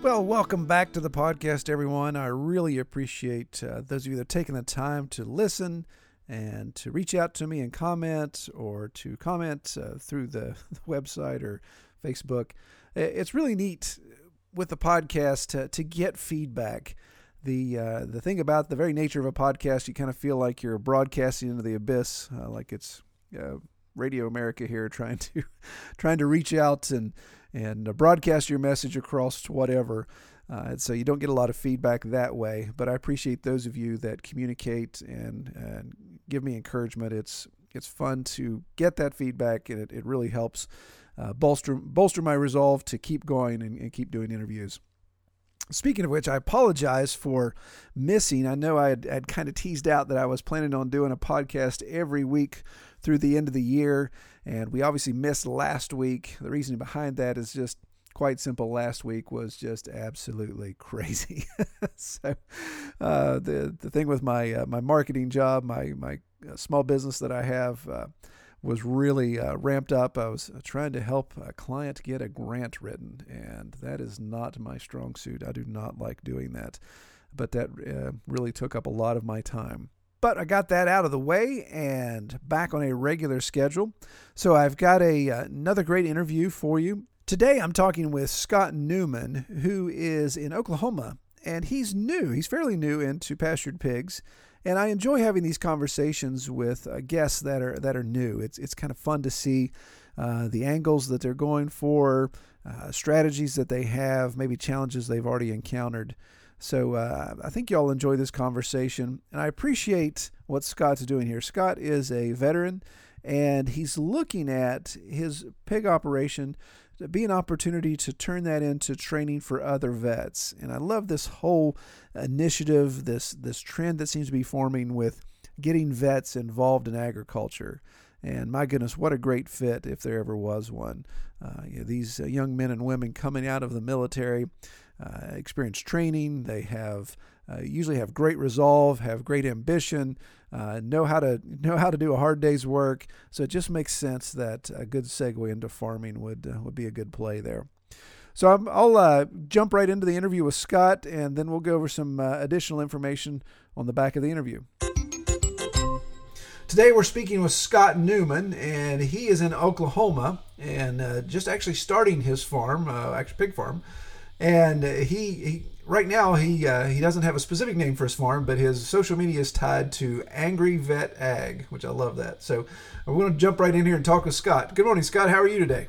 Well, welcome back to the podcast, everyone. I really appreciate those of you that are taking the time to listen and to reach out to me and comment, or to comment through the website or Facebook. It's really neat with the podcast to get feedback. The thing about the very nature of a podcast, you kind of feel like you're broadcasting into the abyss, like it's Radio America here trying to reach out and broadcast your message across whatever. And so you don't get a lot of feedback that way. But I appreciate those of you that communicate and give me encouragement. It's fun to get that feedback, and it really helps bolster my resolve to keep going and keep doing interviews. Speaking of which, I apologize for missing. I know I had kind of teased out that I was planning on doing a podcast every week through the end of the year, and we obviously missed last week. The reasoning behind that is just quite simple. Last week was just absolutely crazy. So the thing with my marketing job, my small business that I have, was really ramped up. I was trying to help a client get a grant written, and that is not my strong suit. I do not like doing that, but that really took up a lot of my time. But I got that out of the way and back on a regular schedule. So I've got another great interview for you. Today I'm talking with Scott Newman, who is in Oklahoma, and he's new. He's fairly new into pastured pigs. And I enjoy having these conversations with guests that are new. It's kind of fun to see the angles that they're going for, strategies that they have, maybe challenges they've already encountered. So I think y'all enjoy this conversation, and I appreciate what Scott's doing here. Scott is a veteran, and he's looking at his pig operation to be an opportunity to turn that into training for other vets. And I love this whole initiative, this trend that seems to be forming with getting vets involved in agriculture. And my goodness, what a great fit if there ever was one. These young men and women coming out of the military experience training. They usually have great resolve, have great ambition, know how to do a hard day's work. So it just makes sense that a good segue into farming would be a good play there. So I'll jump right into the interview with Scott, and then we'll go over some additional information on the back of the interview. Today we're speaking with Scott Newman, and he is in Oklahoma, and just actually starting his farm, pig farm. And he right now he doesn't have a specific name for his farm, but his social media is tied to Angry Vet Ag, which I love that. So I'm going to jump right in here and talk with Scott. Good morning, Scott. How are you today?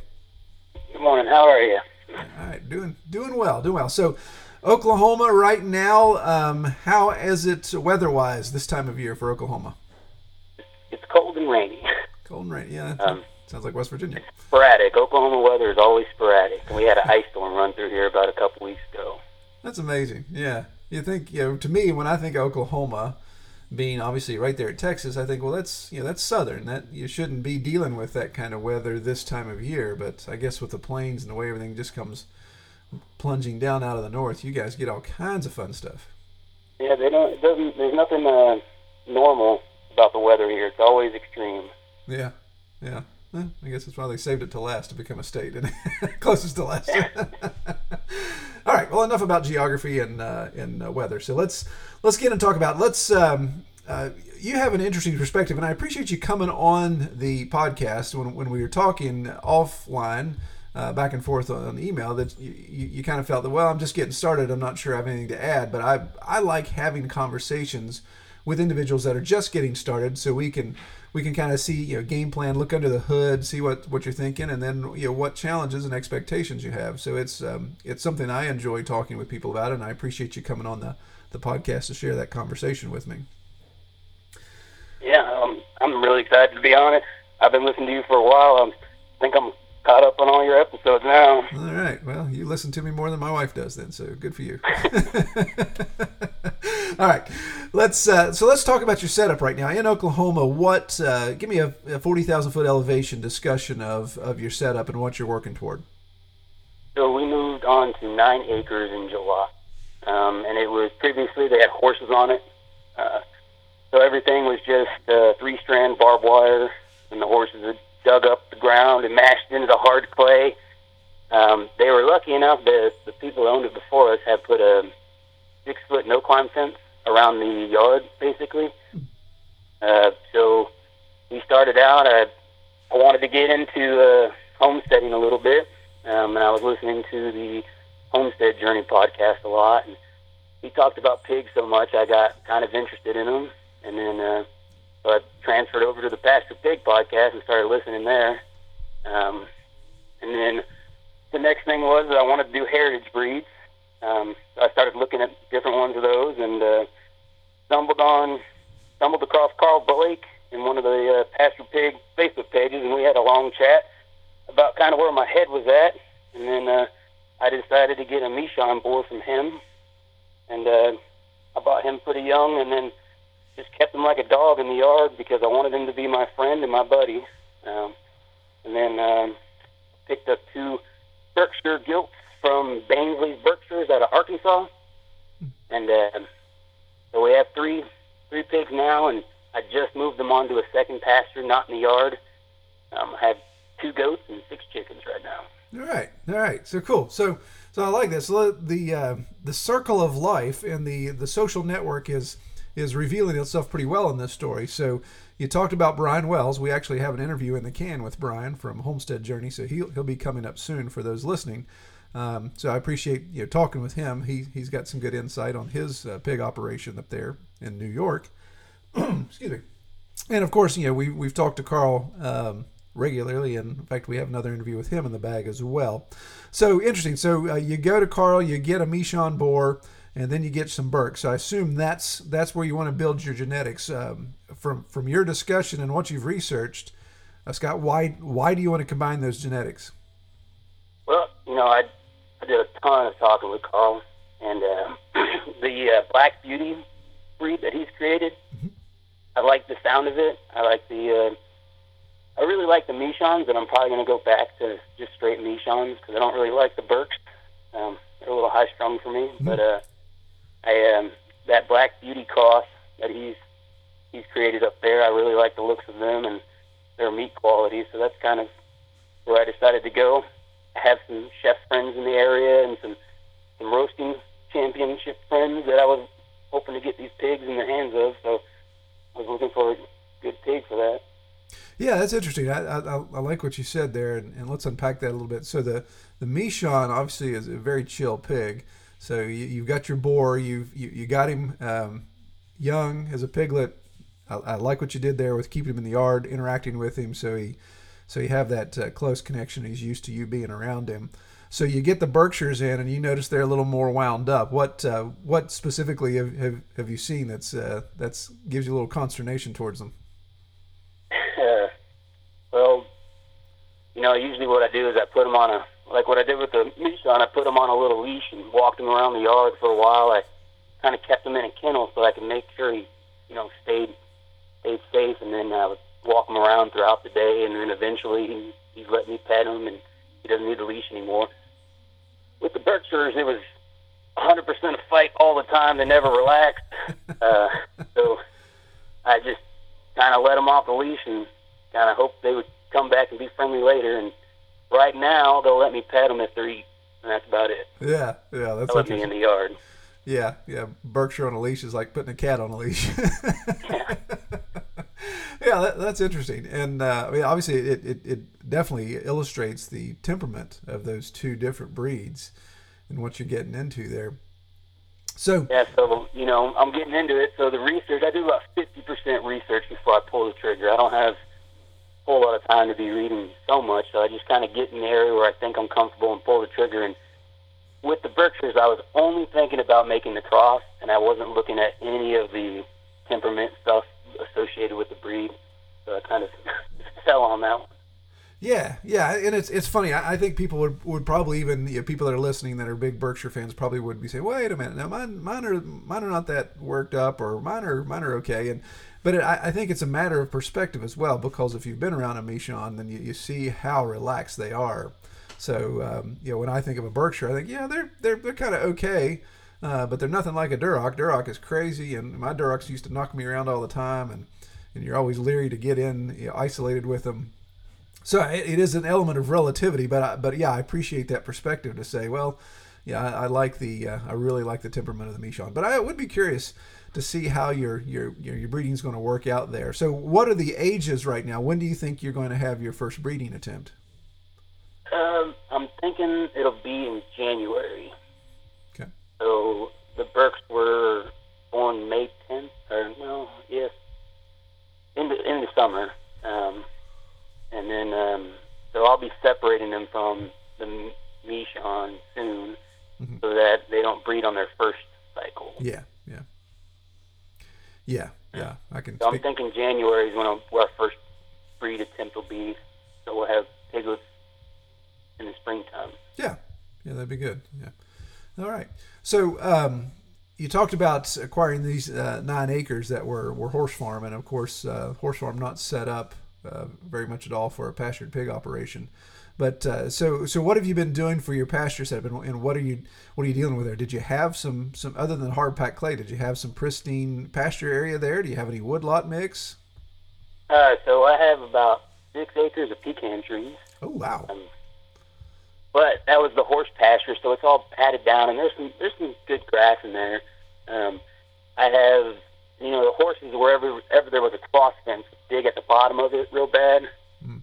Good morning. How are you? All right, doing well. So Oklahoma right now, how is it weather-wise this time of year for Oklahoma? It's cold and rainy. Cold and rainy, yeah. Sounds like West Virginia. It's sporadic. Oklahoma weather is always sporadic. We had an ice storm run through here about a couple weeks ago. That's amazing. Yeah. You think, to me, when I think Oklahoma being obviously right there at Texas, I think, well, that's southern. That you shouldn't be dealing with that kind of weather this time of year. But I guess with the plains and the way everything just comes plunging down out of the north, you guys get all kinds of fun stuff. Yeah, there's nothing normal about the weather here. It's always extreme. Yeah. Yeah. Well, I guess that's why they saved it to last to become a state, and closest to last. All right. Well, enough about geography and weather. So let's get and talk about. You have an interesting perspective, and I appreciate you coming on the podcast when we were talking offline, back and forth on email. That you kind of felt that, well, I'm just getting started. I'm not sure I have anything to add, but I like having conversations with individuals that are just getting started, so we can kind of see, game plan, look under the hood, see what you're thinking, and then, what challenges and expectations you have. So it's something I enjoy talking with people about, and I appreciate you coming on the podcast to share that conversation with me. Yeah, I'm really excited, to be honest. I've been listening to you for a while. I think I'm caught up on all your episodes now. All right. Well, you listen to me more than my wife does then, so good for you. All right, let's talk about your setup right now in Oklahoma. What give me a 40,000-foot elevation discussion of your setup and what you're working toward. So we moved on to 9 acres in July, and it was previously they had horses on it, so everything was just 3-strand barbed wire, and the horses had dug up the ground and mashed into the hard clay. They were lucky enough that the people that owned it before us had put a 6-foot no-climb fence around the yard, basically. So we started out, I wanted to get into homesteading a little bit, and I was listening to the Homestead Journey podcast a lot, and he talked about pigs so much I got kind of interested in them, and then so I transferred over to the Pastured Pig podcast and started listening there, and then the next thing was I wanted to do heritage breeds. So I started looking at different ones of those and stumbled across Carl Blake in one of the Pastured Pig Facebook pages, and we had a long chat about kind of where my head was at. And then I decided to get a Meishan boar from him, and I bought him pretty young and then just kept him like a dog in the yard because I wanted him to be my friend and my buddy. And then picked up 2 Berkshire gilts from Bainsley's Berkshires out of Arkansas, and so we have three pigs now, and I just moved them onto a second pasture, not in the yard. I have 2 goats and 6 chickens right now. All right, so cool. So I like this. The circle of life and the social network is revealing itself pretty well in this story. So you talked about Brian Wells. We actually have an interview in the can with Brian from Homestead Journey, so he'll be coming up soon for those listening. So I appreciate talking with him. He's got some good insight on his pig operation up there in New York. Excuse me. And of course, we've talked to Carl regularly, and in fact we have another interview with him in the bag as well. So interesting. So you go to Carl, you get a Meishan boar, and then you get some Berks. So I assume that's where you want to build your genetics. From your discussion and what you've researched, Scott, why do you want to combine those genetics? Well, I did a ton of talking with Carl, and the Black Beauty breed that he's created. Mm-hmm. I like the sound of it. I really like the Meishans, and I'm probably going to go back to just straight Meishans because I don't really like the Berks. They're a little high strung for me, mm-hmm. But that Black Beauty cross that he's created up there, I really like the looks of them and their meat quality. So that's kind of where I decided to go. I have some chef friends in the area and some roasting championship friends that I was hoping to get these pigs in the hands of. So I was looking for a good pig for that. Yeah, that's interesting. I like what you said there, and let's unpack that a little bit. So the Meishan obviously is a very chill pig. So you've got your boar, you got him young as a piglet. I like what you did there with keeping him in the yard, interacting with him, so you have that close connection. He's used to you being around him. So you get the Berkshires in, and you notice they're a little more wound up. What specifically have you seen that's gives you a little consternation towards them? Well, usually what I do is I put them on like what I did with the Meishan, I put them on a little leash and walked him around the yard for a while. I kind of kept him in a kennel so I could make sure he, stayed safe, and then I would walk him around throughout the day, and then eventually he'd let me pet him, and he doesn't need the leash anymore. With the Berkshires, it was 100% a fight all the time. They never relaxed. So I just kind of let them off the leash and kind of hoped they would come back and be friendly later, and right now they'll let me pet them if they're eating, and that's about it. Yeah, that's what me in the yard. Yeah, Berkshire on a leash is like putting a cat on a leash. Yeah. Yeah, that's interesting, and obviously it definitely illustrates the temperament of those two different breeds and what you're getting into there. So yeah, so I'm getting into it. So the research, I do about 50% research before I pull the trigger. I don't have a whole lot of time to be reading so much, so I just kind of get in the area where I think I'm comfortable and pull the trigger. And with the Berkshires, I was only thinking about making the cross, and I wasn't looking at any of the temperament stuff associated with the breed, so I kind of fell on that one. Yeah, and it's funny. I think people would probably even, you know, people that are listening that are big Berkshire fans probably would be saying, "Wait a minute, now mine are not that worked up, or mine are okay." But I think it's a matter of perspective as well, because if you've been around a Meishan, then you see how relaxed they are. So you know, when I think of a Berkshire, I think, yeah, they're kind of okay, but they're nothing like a Duroc. Duroc is crazy, and my Durocs used to knock me around all the time, and you're always leery to get in, you know, isolated with them. So it is an element of relativity, but yeah, I appreciate that perspective to say, well, yeah, I really like the temperament of the Meishan, but I would be curious to see how your breeding is going to work out there. So what are the ages right now? When do you think you're going to have your first breeding attempt? I'm thinking it'll be in January. Okay. So the Berks were born May 10th, in the summer. And then, so I'll be separating them from the Meishan soon, mm-hmm. so that they don't breed on their first cycle. Yeah. So I'm thinking January is when our first breed attempt will be, so we'll have piglets in the springtime. Yeah, that'd be good. Yeah. All right. So, you talked about acquiring these 9 acres that were horse farm, and of course, horse farm not set up very much at all for a pastured pig operation, but so what have you been doing for your pasture setup, and what are you dealing with there? Did you have some other than hard packed clay? Did you have some pristine pasture area there? Do you have any woodlot mix? So I have about 6 acres of pecan trees. Oh wow! But that was the horse pasture, so it's all padded down, and there's some good grass in there. I have, you know, the horses wherever there was a cross fence, dig at the bottom of it real bad. Mm.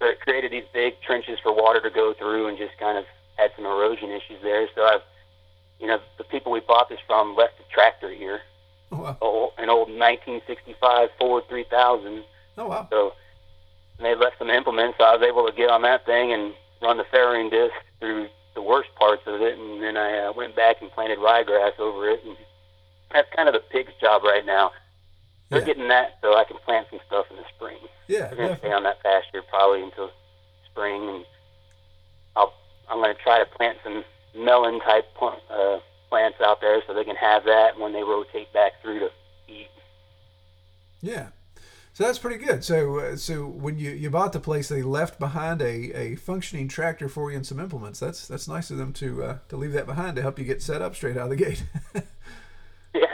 So it created these big trenches for water to go through, and just kind of had some erosion issues there. So I've, you know, the people we bought this from left the tractor here. Oh, wow. An old 1965 Ford 3000. Oh wow! So they left some implements, so I was able to get on that thing and run the farrowing disc through the worst parts of it, and then I went back and planted ryegrass over it, and that's kind of the pig's job right now. They're getting that so I can plant some stuff in the spring. Yeah, we're going to stay on that pasture probably until spring, and I'm going to try to plant some melon-type plants out there so they can have that when they rotate back through to eat. Yeah. So that's pretty good. So when you bought the place, they left behind a functioning tractor for you and some implements. That's nice of them to leave that behind to help you get set up straight out of the gate. Yeah,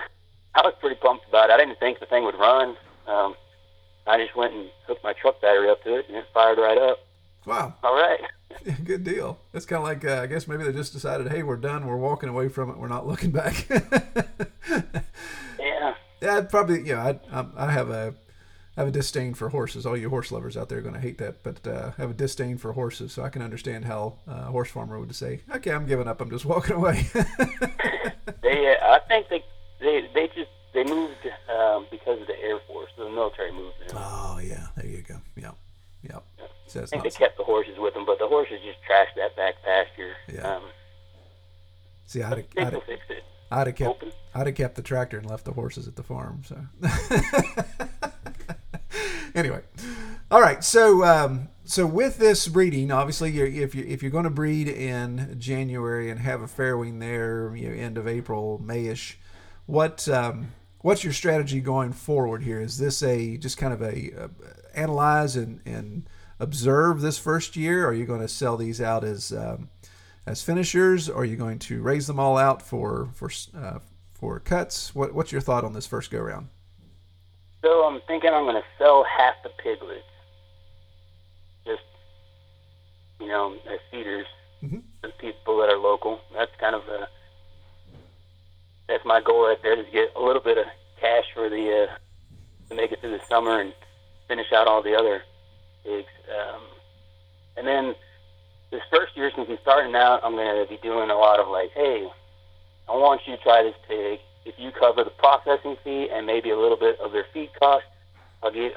I was pretty pumped about it. I didn't think the thing would run. I just went and hooked my truck battery up to it, and it fired right up. Wow. All right. Yeah, good deal. It's kind of like, I guess maybe they just decided, hey, we're done. We're walking away from it. We're not looking back. Yeah. Yeah, I'd probably, you know, I have a disdain for horses. All you horse lovers out there are going to hate that, but I have a disdain for horses, so I can understand how a horse farmer would say, okay, I'm giving up. I'm just walking away. I think they moved because of the Air Force. The military moved them. Oh, yeah. There you go. Yeah. So I think they kept the horses with them, but the horses just trashed that back pasture. Yeah. See, I'd have kept the tractor and left the horses at the farm, so... Anyway, all right. So, so with this breeding, obviously, if you're going to breed in January and have a farrowing there, you know, end of April, Mayish, what's your strategy going forward here? Is this just kind of analyze and observe this first year? Are you going to sell these out as finishers? Or are you going to raise them all out for cuts? What's your thought on this first go round? So I'm thinking I'm going to sell half the piglets, just, you know, as feeders, mm-hmm. the people that are local. That's kind of that's my goal right there, to get a little bit of cash for the to make it through the summer and finish out all the other pigs. And then this first year, since we're starting out, I'm going to be doing a lot of like, hey, I want you to try this pig. If you cover the processing fee and maybe a little bit of their feed cost, I'll give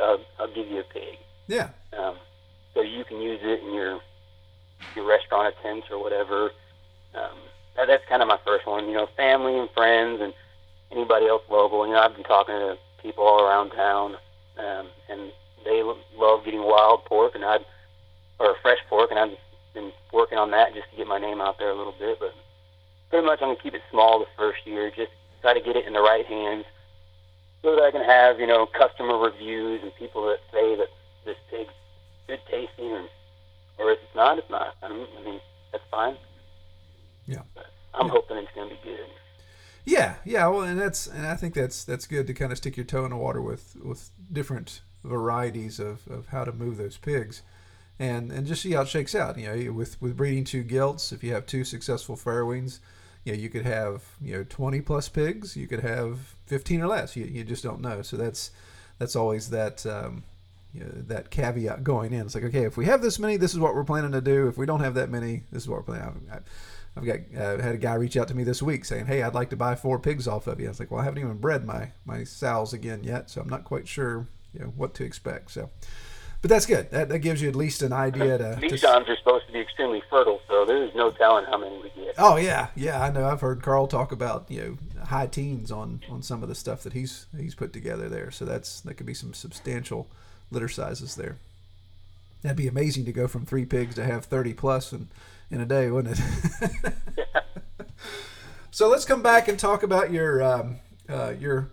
you a pig. Yeah. So you can use it in your restaurant attempts or whatever. That's kind of my first one. You know, family and friends and anybody else local. You know, I've been talking to people all around town, and they love getting wild pork, and I'd or fresh pork, and I've been working on that just to get my name out there a little bit. But pretty much I'm going to keep it small the first year, just try to get it in the right hands so that I can have, you know, customer reviews and people that say that this pig's good tasting, or if it's not, it's not. I mean, that's fine. Yeah. But I'm hoping it's going to be good. Yeah. Well, and I think that's good to kind of stick your toe in the water with different varieties of how to move those pigs, and just see how it shakes out. You know, with breeding two gilts, if you have two successful farrowings, you know, you could have, you know, 20 plus pigs. You could have 15 or less. You just don't know. So that's always that you know, that caveat going in. It's like, okay, if we have this many, this is what we're planning to do. If we don't have that many, this is what we're planning. I had a guy reach out to me this week saying, "Hey, I'd like to buy 4 pigs off of you." I was like, "Well, I haven't even bred my sows again yet, so I'm not quite sure, you know, what to expect." So, but that's good. That gives you at least an idea. These times are supposed to be extremely fertile, so there's no telling how many we get. Oh yeah, I know. I've heard Carl talk about, you know, high teens on some of the stuff that he's put together there. So that could be some substantial litter sizes there. That'd be amazing to go from 3 pigs to have 30 plus in a day, wouldn't it? Yeah. So let's come back and talk about your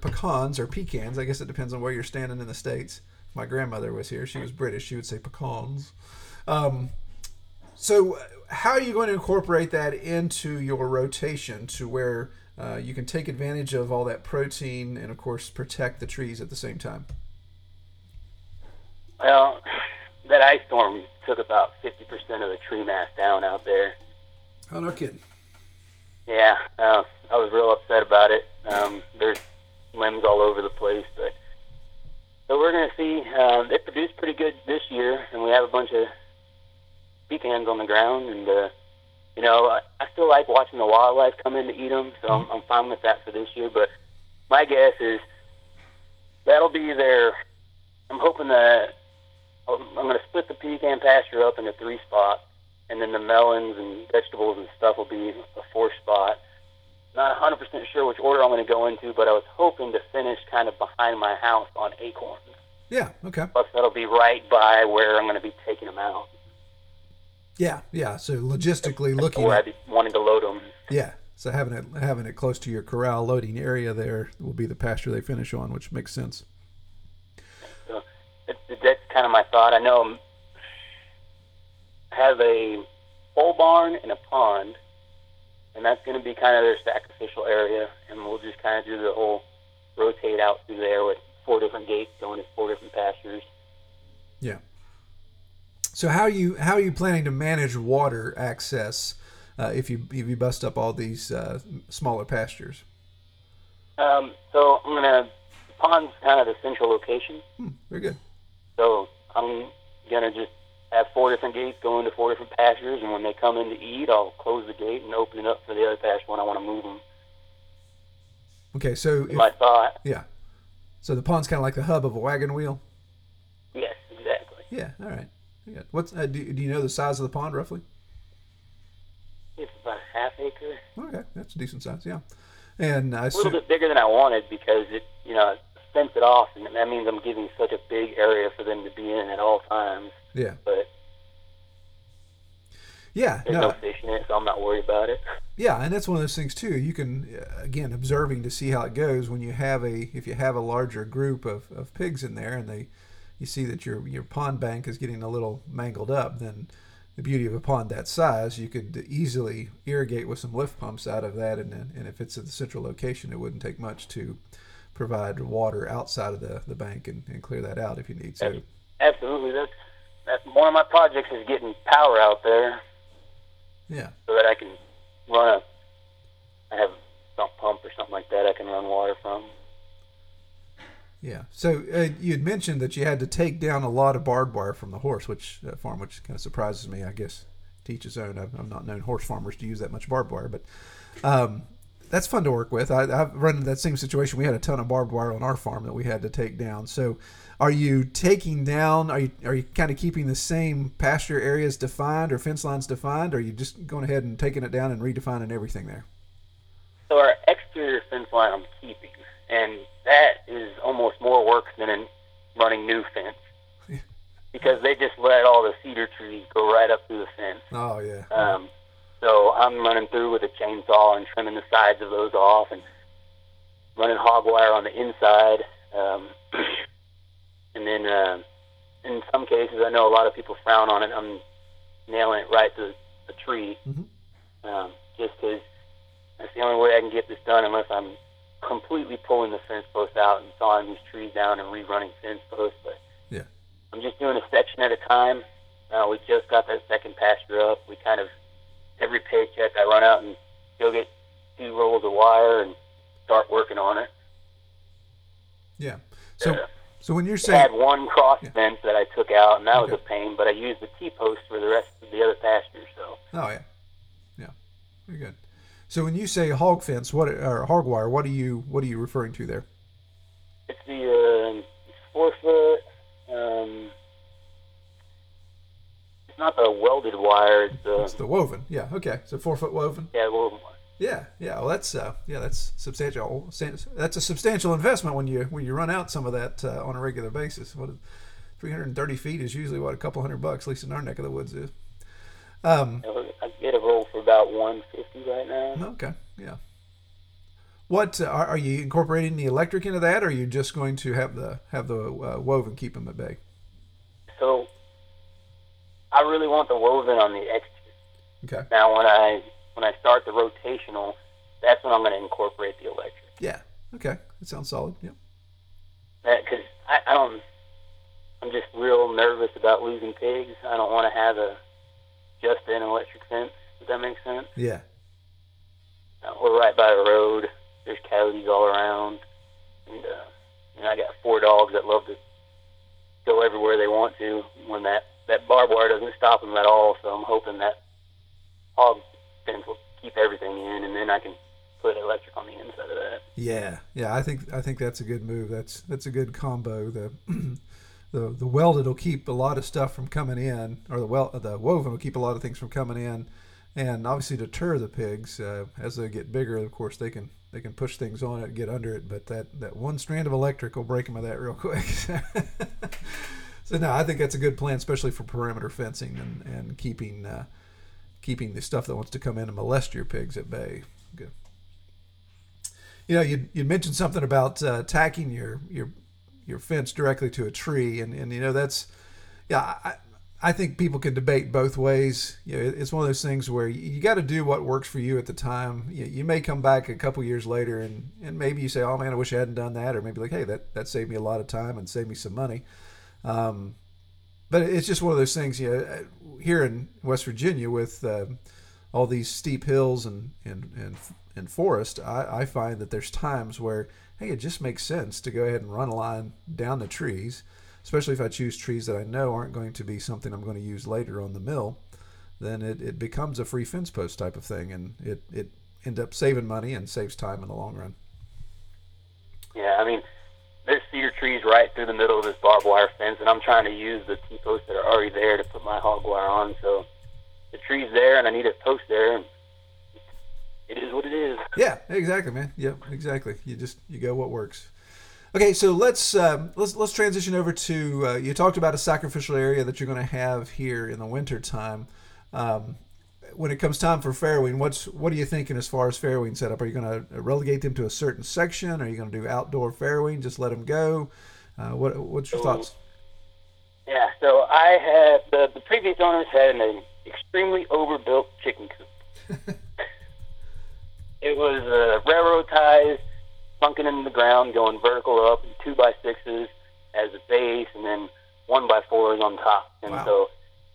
pecans or pecans. I guess it depends on where you're standing in the States. If my grandmother was here, she was British, she would say pecans. So how are you going to incorporate that into your rotation to where you can take advantage of all that protein and, of course, protect the trees at the same time? Well, that ice storm took about 50% of the tree mass down out there. Oh, no kidding. Yeah, I was real upset about it. There's limbs all over the place, but we're going to see. They produced pretty good this year, and we have a bunch of pecans on the ground. And, you know, I still like watching the wildlife come in to eat them, so I'm fine with that for this year. But my guess is that'll be their – I'm hoping that – I'm going to split the pecan pasture up into 3 spots, and then the melons and vegetables and stuff will be a 4 spot. Not 100% sure which order I'm going to go into, but I was hoping to finish kind of behind my house on acorns. Yeah, okay. Plus, that'll be right by where I'm going to be taking them out. Yeah. So logistically, I'd be wanting to load them. Yeah. So having it close to your corral loading area there will be the pasture they finish on, which makes sense. That's kind of my thought. I know I have a pole barn and a pond, and that's going to be kind of their sacrificial area, and we'll just kind of do the whole rotate out through there with 4 different gates going to 4 different pastures. Yeah. So how are you planning to manage water access if you bust up all these smaller pastures? So I'm gonna pond's kind of the central location. Very good. So I'm going to just have 4 different gates go into 4 different pastures, and when they come in to eat, I'll close the gate and open it up for the other pasture when I want to move them. Okay, so... my thought. Yeah. So the pond's kind of like the hub of a wagon wheel? Yes, exactly. Yeah, all right. Yeah. What's do you know the size of the pond, roughly? It's about a 1/2 acre. Okay, that's a decent size, yeah. And I a little bit bigger than I wanted because it, you know... fence it off, and that means I'm giving such a big area for them to be in at all times. Yeah. But yeah, there's no fish in it, so I'm not worried about it. Yeah, and that's one of those things too. You can, again, observing to see how it goes when you have if you have a larger group of pigs in there, and you see that your pond bank is getting a little mangled up. Then the beauty of a pond that size, you could easily irrigate with some lift pumps out of that, and if it's at the central location, it wouldn't take much to provide water outside of the bank and clear that out if you need to. Absolutely. That's one of my projects is getting power out there. Yeah. So that I can I have a sump pump or something like that I can run water from. Yeah. So you had mentioned that you had to take down a lot of barbed wire from the horse farm, which kind of surprises me, I guess, to each his own. I've not known horse farmers to use that much barbed wire, but... that's fun to work with. I've run into that same situation. We had a ton of barbed wire on our farm that we had to take down. So are you taking down, are you kind of keeping the same pasture areas defined or fence lines defined, or are you just going ahead and taking it down and redefining everything there? So our exterior fence line I'm keeping, and that is almost more work than in running new fence. because they just let all the cedar trees go right up through the fence. Oh, yeah. So I'm running through with a chainsaw and trimming the sides of those off and running hog wire on the inside. And then in some cases, I know a lot of people frown on it. I'm nailing it right to the tree, just because that's the only way I can get this done unless I'm completely pulling the fence post out and sawing these trees down and rerunning fence posts. But yeah, I'm just doing a section at a time. We just got that second pasture up. We kind of, every paycheck, I run out and go get 2 rolls of wire and start working on it. Yeah. So when you're saying... I had one cross fence that I took out, and that was a pain, but I used the T-post for the rest of the other pasture, so... Oh, yeah. Yeah. Very good. So when you say hog fence, hog wire, what are you referring to there? It's the 4-foot... it's not the welded wire, it's the woven. Yeah, okay. So 4-foot woven? Yeah, woven wire. Yeah. Well, that's substantial. That's a substantial investment when you run out some of that on a regular basis. What 330 feet is usually what a couple $100, at least in our neck of the woods is. I get a roll for about $150 right now. Okay, yeah. What are you incorporating the electric into that, or are you just going to have the woven keep them at bay? So, I really want the woven on the exterior. Okay. Now when I start the rotational, that's when I'm going to incorporate the electric. Yeah. Okay. That sounds solid. Yeah. Because I'm just real nervous about losing pigs. I don't want to have just an electric fence. Does that make sense? Yeah. We're right by the road. There's coyotes all around. And I got 4 dogs that love to go everywhere they want to when that barbed wire doesn't stop them at all. So I'm hoping that hog fence will keep everything in, and then I can put electric on the inside of that. Yeah. I think that's a good move. That's a good combo. The welded will keep a lot of stuff from coming in, or the woven will keep a lot of things from coming in, and obviously deter the pigs as they get bigger. Of course, they can push things on it, get under it, but that one strand of electric will break them of that real quick. So no, I think that's a good plan, especially for perimeter fencing and keeping the stuff that wants to come in and molest your pigs at bay. Good. You know, you mentioned something about tacking your fence directly to a tree, and you know I think people can debate both ways. You know, it's one of those things where you got to do what works for you at the time. You may come back a couple years later and maybe you say, oh man, I wish I hadn't done that, or maybe like, hey, that saved me a lot of time and saved me some money. But it's just one of those things, you know, here in West Virginia with all these steep hills and forest, I find that there's times where, hey, it just makes sense to go ahead and run a line down the trees, especially if I choose trees that I know aren't going to be something I'm going to use later on the mill. Then it becomes a free fence post type of thing, and it ends up saving money and saves time in the long run. Yeah, I mean, there's cedar trees right through the middle of this barbed wire fence, and I'm trying to use the T-posts that are already there to put my hog wire on. So the tree's there, and I need a post there. And it is what it is. Yeah, exactly, man. Yeah, exactly. You go what works. Okay, so let's transition over to you talked about a sacrificial area that you're going to have here in the winter time. When it comes time for farrowing, what are you thinking as far as farrowing setup? Are you going to relegate them to a certain section? Are you going to do outdoor farrowing? Just let them go. What's your thoughts? Yeah, so I have the previous owners had an extremely overbuilt chicken coop. It was railroad ties sunken into the ground, going vertical up, and 2x6s as a base, and then 1x4s on top. And wow. So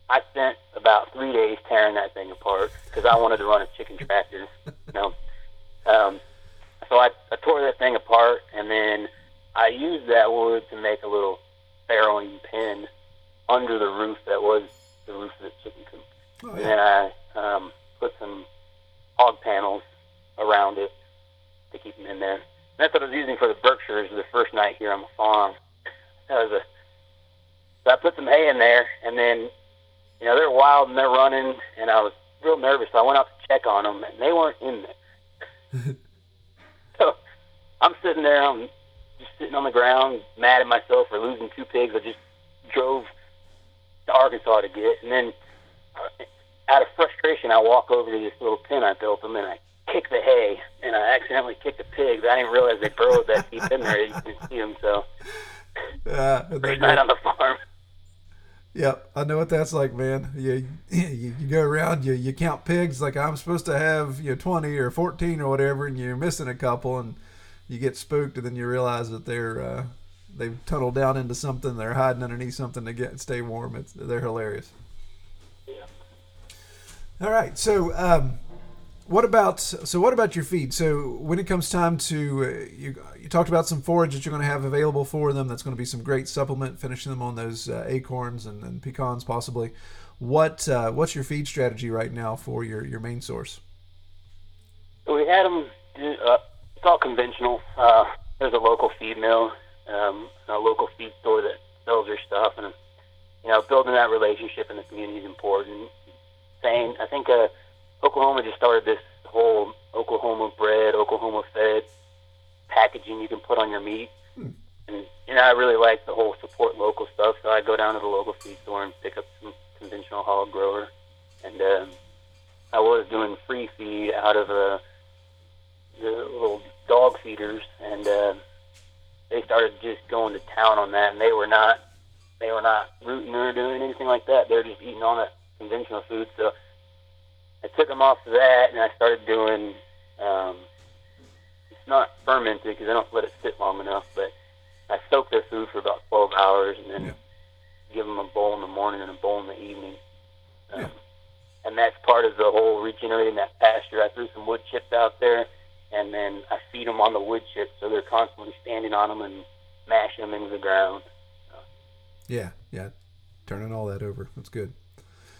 I spent about 3 days tearing that thing apart because I wanted to run a chicken tractor, you know. So I tore that thing apart, and then I used that wood to make a little farrowing pen under the roof that was the roof of the chicken coop. Oh, yeah. And then I put some hog panels around it to keep them in there. And that's what I was using for the Berkshires the first night here on the farm. So I put some hay in there, and then you know, they're wild and they're running, and I was real nervous. So I went out to check on them, and they weren't in there. So I'm sitting there, I'm just sitting on the ground, mad at myself for losing 2 pigs. I just drove Arkansas to get. And then out of frustration, I walk over to this little pen I built them, and I kick the hay, and I accidentally kicked the pigs. I didn't realize they burrowed that deep in there. You can see them, so. Yeah, first night on the farm. Yep, I know what that's like, man. You go around, you count pigs like I'm supposed to have 20 or 14 or whatever, and you're missing a couple, and you get spooked, and then you realize that they've tunneled down into something. They're hiding underneath something to stay warm. They're hilarious. Yeah. All right, so what about your feed? So when it comes time to you talked about some forage that you're going to have available for them. That's going to be some great supplement, finishing them on those acorns and pecans possibly. What's your feed strategy right now for your main source? So we had them. It's all conventional. There's a local feed mill, a local feed store that sells their stuff, and building that relationship in the community is important. I think Oklahoma just started this whole Oklahoma bred, Oklahoma fed packaging you can put on your meat. And I really like the whole support local stuff, so I go down to the local feed store and pick up some conventional hog grower. And I was doing free feed out of the little dog feeders, and they started just going to town on that, and they were not rooting or doing anything like that. They were just eating all that conventional food, so I took them off of that, and I started doing, it's not fermented because I don't let it sit long enough, but I soak their food for about 12 hours and then give them a bowl in the morning and a bowl in the evening. And that's part of the whole regenerating that pasture. I threw some wood chips out there, and then I feed them on the wood chips, so they're constantly standing on them and mashing them into the ground. Yeah, turning all that over. That's good.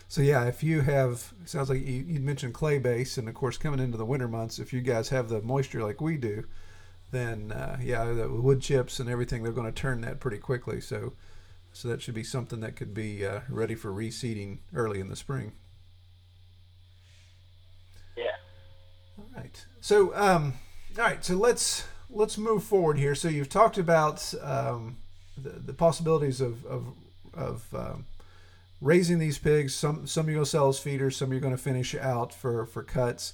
So yeah, if you have, sounds like you mentioned clay base, and of course coming into the winter months, if you guys have the moisture like we do, then the wood chips and everything, they're going to turn that pretty quickly. So that should be something that could be ready for reseeding early in the spring. Yeah. All right. So so let's move forward here. So you've talked about the possibilities of raising these pigs. Some you'll sell as feeders, some you're going to finish out for cuts.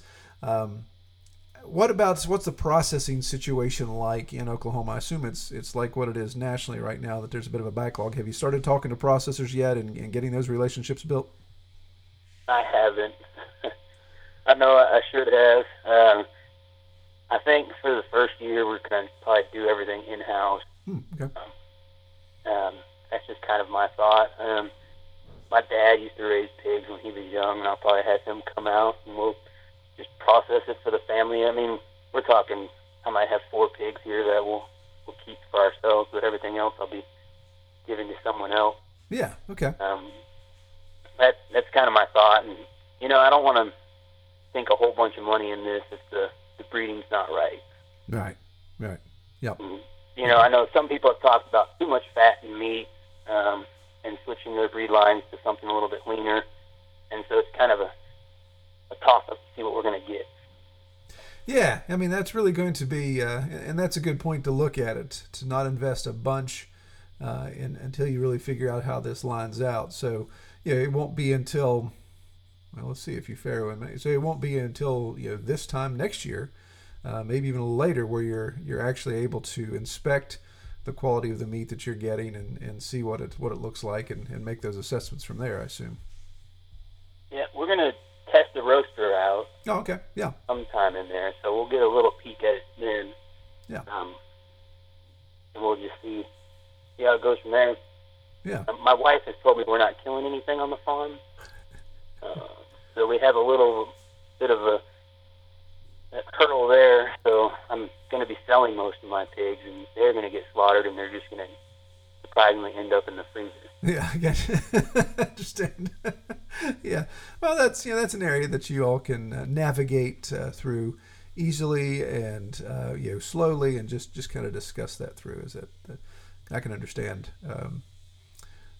What's the processing situation like in Oklahoma? I assume it's like what it is nationally right now, that there's a bit of a backlog. Have you started talking to processors yet and getting those relationships built? I haven't. I know I should have. I think for the first year we're going to probably do everything in-house. Okay. That's just kind of my thought. My dad used to raise pigs when he was young, and I'll probably have him come out, and we'll just process it for the family. I mean, we're talking, I might have 4 pigs here that we'll keep for ourselves, but everything else I'll be giving to someone else. Yeah, okay. That's kind of my thought, and, I don't want to sink a whole bunch of money in this if the breeding's not right. Right, yep. And, I know some people have talked about too much fat and meat, and switching their breed lines to something a little bit leaner. And so it's kind of a toss-up to see what we're going to get. Yeah, I mean, that's really going to be, and that's a good point to look at it, to not invest a bunch until you really figure out how this lines out. So, it won't be until, well, let's see if you farrow in May. So it won't be until, this time next year, maybe even a little later, where you're actually able to inspect the quality of the meat that you're getting and see what it looks like and make those assessments from there, I assume. Yeah, we're going to test the roaster out. Oh, okay, yeah. Sometime in there, so we'll get a little peek at it then. Yeah. And we'll just see how it goes from there. Yeah. My wife has told me we're not killing anything on the farm. So we have a little bit of a hurdle there, so I'm going to be selling most of my pigs, and they're going to get slaughtered, and they're just going to surprisingly end up in the freezer. Yeah, I gotcha. I understand. Yeah, well, that's an area that you all can navigate through easily and slowly, and just kind of discuss that through. Is that I can understand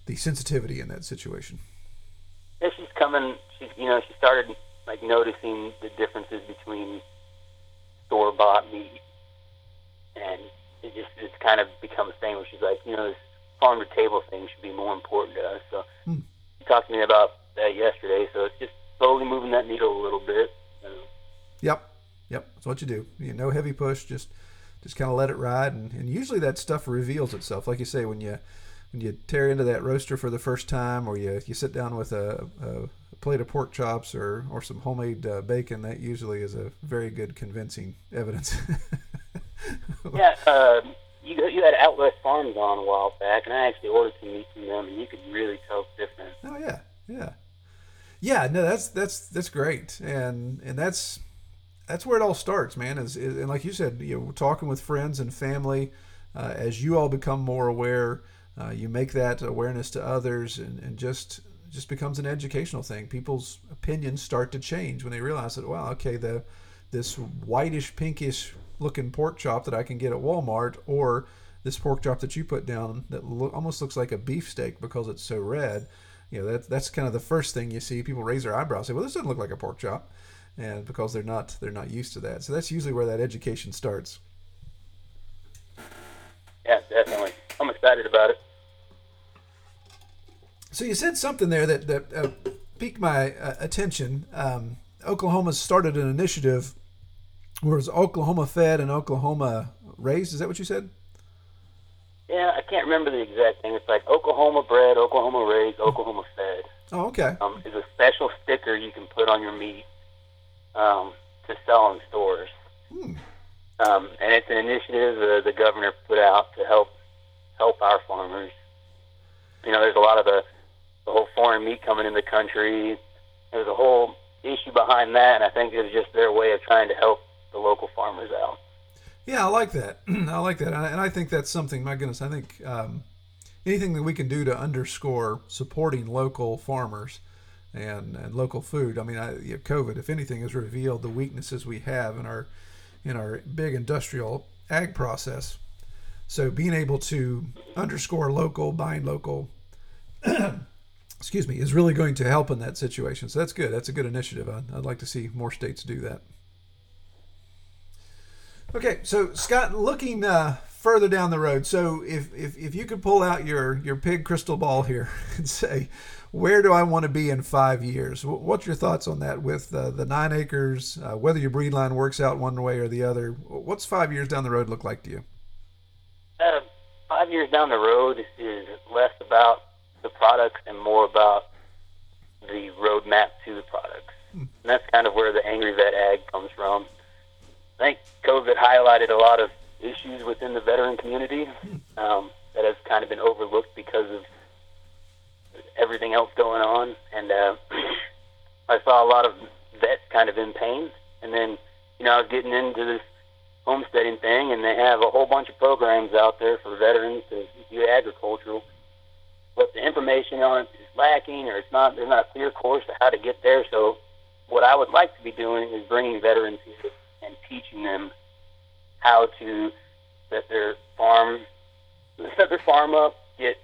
the sensitivity in that situation. Yeah, she's coming. She started noticing the differences between store-bought meat, and it's kind of become a thing where she's like, this farm-to-table thing should be more important to us. So talking to me about that yesterday, so it's just slowly moving that needle a little bit. Yep. That's what you do. You know, heavy push, just kind of let it ride, and usually that stuff reveals itself. Like you say, when you tear into that roaster for the first time, or you sit down with a plate of pork chops or some homemade bacon, that usually is a very good convincing evidence. Yeah, you had Out West Farms on a while back, and I actually ordered some meat from them, and you could really tell the difference. Oh yeah. No, that's great, and that's where it all starts, man. Is and like you said, talking with friends and family, as you all become more aware, you make that awareness to others, and just becomes an educational thing. People's opinions start to change when they realize that, wow, okay, this whitish, pinkish looking pork chop that I can get at Walmart, or this pork chop that you put down that almost looks like a beefsteak because it's so red. That's kind of the first thing you see. People raise their eyebrows, say, well, this doesn't look like a pork chop, and because they're not used to that. So that's usually where that education starts. Yeah, definitely. I'm excited about it. So you said something there that piqued my attention. Oklahoma started an initiative where it was Oklahoma fed and Oklahoma raised. Is that what you said? Yeah, I can't remember the exact thing. It's like Oklahoma bred, Oklahoma raised, Oklahoma fed. Oh, okay. It's a special sticker you can put on your meat to sell in stores. And it's an initiative the governor put out to help our farmers. There's a lot of the whole foreign meat coming in the country. There's a whole issue behind that, and I think it was just their way of trying to help the local farmers out. Yeah, I like that. And I think that's something, my goodness, I think anything that we can do to underscore supporting local farmers and local food. I mean, COVID, if anything, has revealed the weaknesses we have in our big industrial ag process. So being able to underscore local, buying local, excuse me, is really going to help in that situation. So that's good. That's a good initiative. I'd like to see more states do that. Okay, so Scott, looking further down the road, so if you could pull out your pig crystal ball here and say, where do I want to be in 5 years? What's your thoughts on that with the 9 acres, whether your breed line works out one way or the other? What's 5 years down the road look like to you? 5 years down the road is less about the products and more about the roadmap to the products. And that's kind of where the Angry Vet Ag comes from. I think COVID highlighted a lot of issues within the veteran community that has kind of been overlooked because of everything else going on. And I saw a lot of vets kind of in pain. And then, I was getting into this homesteading thing, and they have a whole bunch of programs out there for veterans to do agricultural, but the information on it is lacking, or there's not a clear course of how to get there. So what I would like to be doing is bringing veterans here and teaching them how to set their farm up, get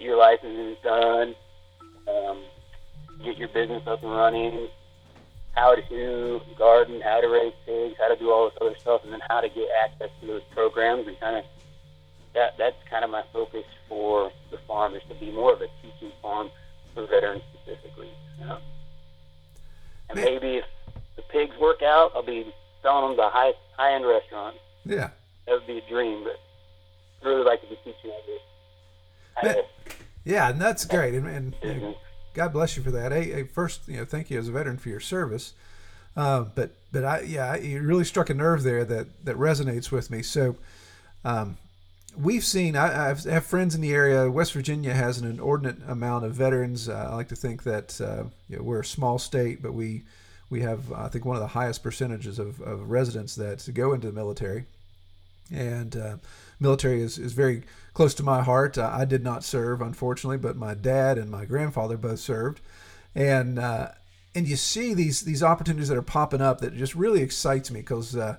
your licenses done, get your business up and running, how to garden, how to raise pigs, how to do all this other stuff, and then how to get access to those programs. And kind of that's kind of my focus for the farm, is to be more of a teaching farm for veterans specifically. And maybe if the pigs work out, I'll be selling them to high-end restaurants. Yeah. That would be a dream, but I'd really like to be teaching others. Yeah, and that's great. And God bless you for that. Hey, first, thank you as a veteran for your service. But you really struck a nerve there that resonates with me. So we've seen, I have friends in the area. West Virginia has an inordinate amount of veterans. I like to think that we're a small state, but we have, I think, one of the highest percentages of residents that go into the military. And military is very close to my heart. I did not serve, unfortunately, but my dad and my grandfather both served. And you see these opportunities that are popping up that just really excites me, because I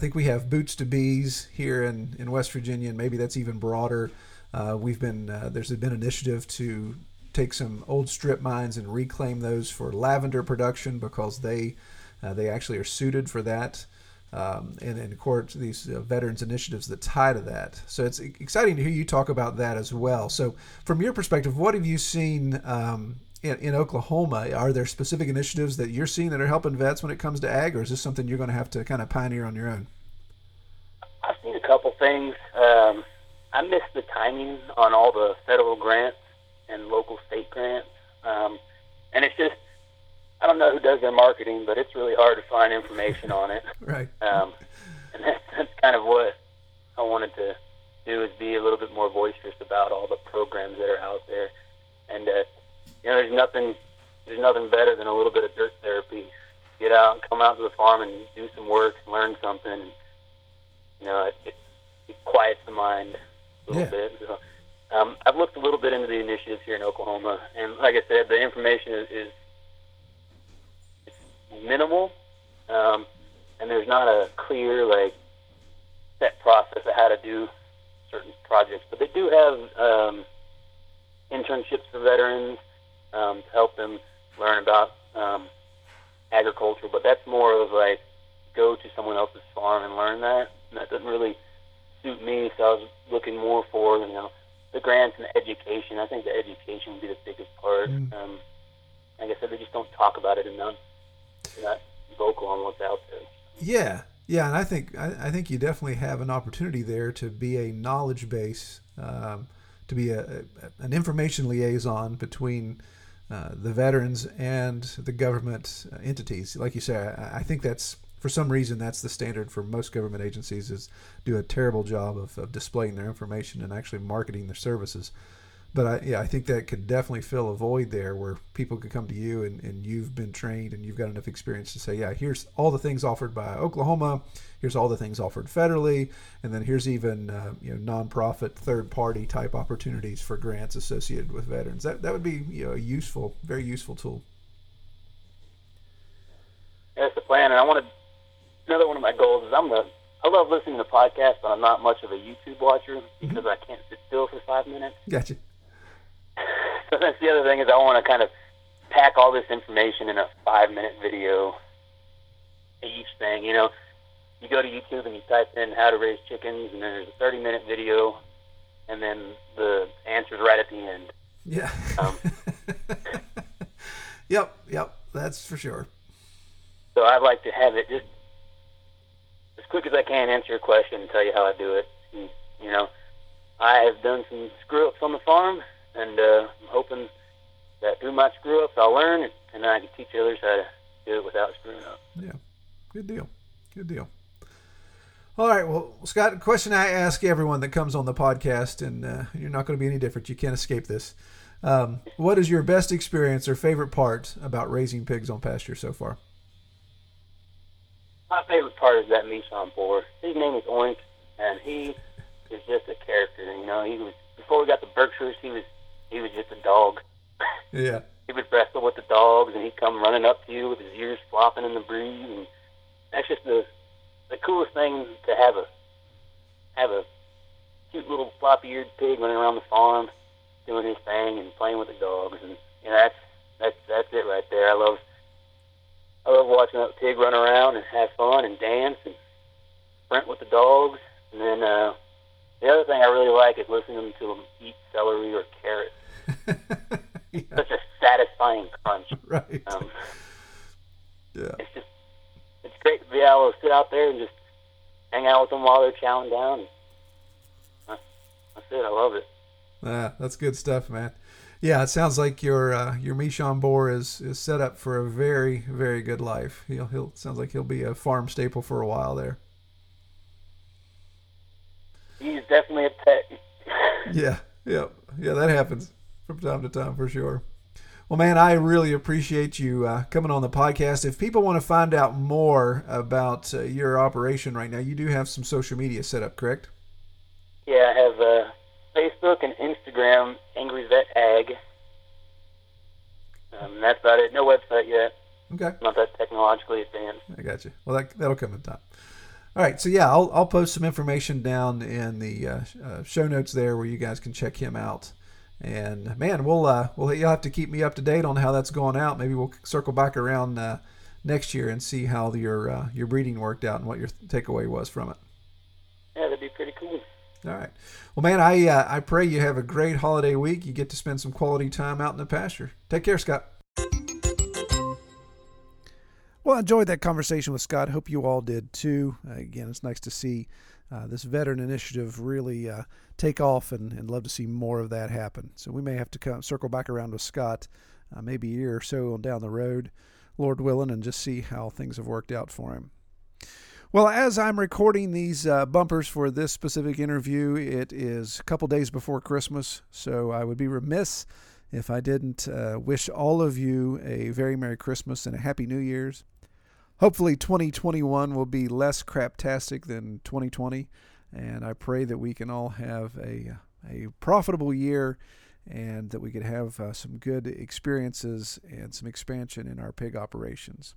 think we have Boots to Bees here in West Virginia, and maybe that's even broader. There's been an initiative to take some old strip mines and reclaim those for lavender production, because they actually are suited for that. And of course, these veterans initiatives that tie to that. So it's exciting to hear you talk about that as well. So from your perspective, what have you seen in Oklahoma? Are there specific initiatives that you're seeing that are helping vets when it comes to ag, or is this something you're going to have to kind of pioneer on your own? I've seen a couple things. I missed the timing on all the federal grants and local state grants. And it's just, I don't know who does their marketing, but it's really hard to find information on it. Right. And that's kind of what I wanted to do, is be a little bit more boisterous about all the programs that are out there. And, you know, there's nothing better than a little bit of dirt therapy. Get out and come out to the farm and do some work and learn something. And, you know, it quiets the mind a little bit. So, I've looked a little bit into the initiatives here in Oklahoma. And like I said, the information is minimal, and there's not a clear, like, set process of how to do certain projects, but they do have internships for veterans to help them learn about agriculture, but that's more of like, go to someone else's farm and learn that, and that doesn't really suit me, so I was looking more for, you know, the grants and the education. I think the education would be the biggest part. Like I said, they just don't talk about it enough. Not vocal on what's out there. Yeah, and I think you definitely have an opportunity there to be a knowledge base, to be an information liaison between the veterans and the government entities. Like you say, I think that's, for some reason, that's the standard for most government agencies, is do a terrible job of displaying their information and actually marketing their services. But I think that could definitely fill a void there, where people could come to you and you've been trained and you've got enough experience to say, yeah, here's all the things offered by Oklahoma, here's all the things offered federally, and then here's even nonprofit third-party type opportunities for grants associated with veterans. That would be a useful, very useful tool. That's the plan, and another one of my goals is I love listening to podcasts, but I'm not much of a YouTube watcher because I can't sit still for 5 minutes. Gotcha. So that's the other thing, is I want to kind of pack all this information in a 5-minute video, each thing. You know, you go to YouTube and you type in how to raise chickens, and then there's a 30-minute video, and then the answer's right at the end. Yeah. Yep, that's for sure. So I'd like to have it just as quick as I can, answer your question and tell you how I do it. And, you know, I have done some screw-ups on the farm, and I'm hoping that through my screw-ups I'll learn, and I can teach others how to do it without screwing up. Yeah, good deal. All right, well, Scott, a question I ask everyone that comes on the podcast, and you're not going to be any different. You can't escape this. What is your best experience or favorite part about raising pigs on pasture so far? My favorite part is that Meishan boar. His name is Oink, and he is just a character. You know, he was, before we got the Berkshires, he was just a dog. Yeah. He would wrestle with the dogs, and he'd come running up to you with his ears flopping in the breeze, and that's just the coolest thing, to have a cute little floppy-eared pig running around the farm, doing his thing and playing with the dogs, and you know, that's it right there. I love watching that pig run around and have fun and dance and sprint with the dogs. And then the other thing I really like is listening to them eat celery or carrots. Yeah. Such a satisfying crunch. Right. Yeah. It's great to be able to sit out there and just hang out with them while they're chowing down. That's it. I love it. That's good stuff, man. Yeah, it sounds like your Meishan boar is set up for a very, very good life. He'll sounds like he'll be a farm staple for a while there. He's definitely a pet. Yeah. That happens from time to time for sure. Well, man, I really appreciate you coming on the podcast. If people want to find out more about your operation right now, you do have some social media set up, correct? Yeah, I have Facebook and Instagram, Angry Vet Ag. That's about it. No website yet. Okay. Not that technologically advanced. I got you. Well, that'll come in time. All right. So yeah, I'll post some information down in the show notes there, where you guys can check him out. And man, you'll have to keep me up to date on how that's going out. Maybe we'll circle back around next year and see how your breeding worked out and what your takeaway was from it. Yeah, that'd be pretty cool. All right. Well, man, I pray you have a great holiday week. You get to spend some quality time out in the pasture. Take care, Scott. Well, I enjoyed that conversation with Scott. Hope you all did too. Again, it's nice to see this veteran initiative really take off, and love to see more of that happen. So we may have to circle back around with Scott maybe a year or so down the road, Lord willing, and just see how things have worked out for him. Well, as I'm recording these bumpers for this specific interview, it is a couple days before Christmas, so I would be remiss if I didn't wish all of you a very Merry Christmas and a Happy New Year's. Hopefully 2021 will be less craptastic than 2020, and I pray that we can all have a profitable year, and that we could have some good experiences and some expansion in our pig operations.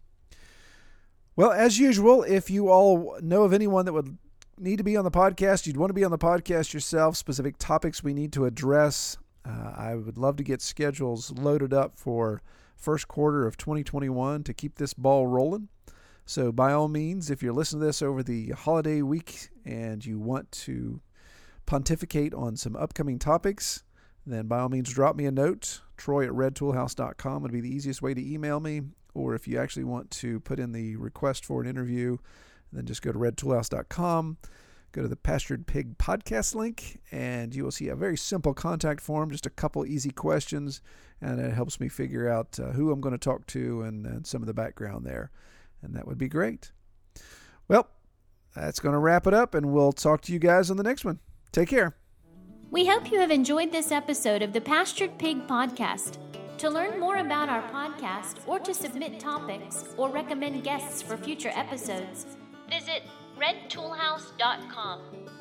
Well, as usual, if you all know of anyone that would need to be on the podcast, you'd want to be on the podcast yourself, specific topics we need to address, I would love to get schedules loaded up for first quarter of 2021 to keep this ball rolling. So by all means, if you're listening to this over the holiday week and you want to pontificate on some upcoming topics, then by all means, drop me a note. Troy@redtoolhouse.com would be the easiest way to email me. Or if you actually want to put in the request for an interview, then just go to redtoolhouse.com, go to the Pastured Pig Podcast link, and you will see a very simple contact form, just a couple easy questions, and it helps me figure out who I'm going to talk to and some of the background there. And that would be great. Well, that's going to wrap it up, and we'll talk to you guys on the next one. Take care. We hope you have enjoyed this episode of the Pastured Pig Podcast. To learn more about our podcast or to submit topics or recommend guests for future episodes, visit redtoolhouse.com.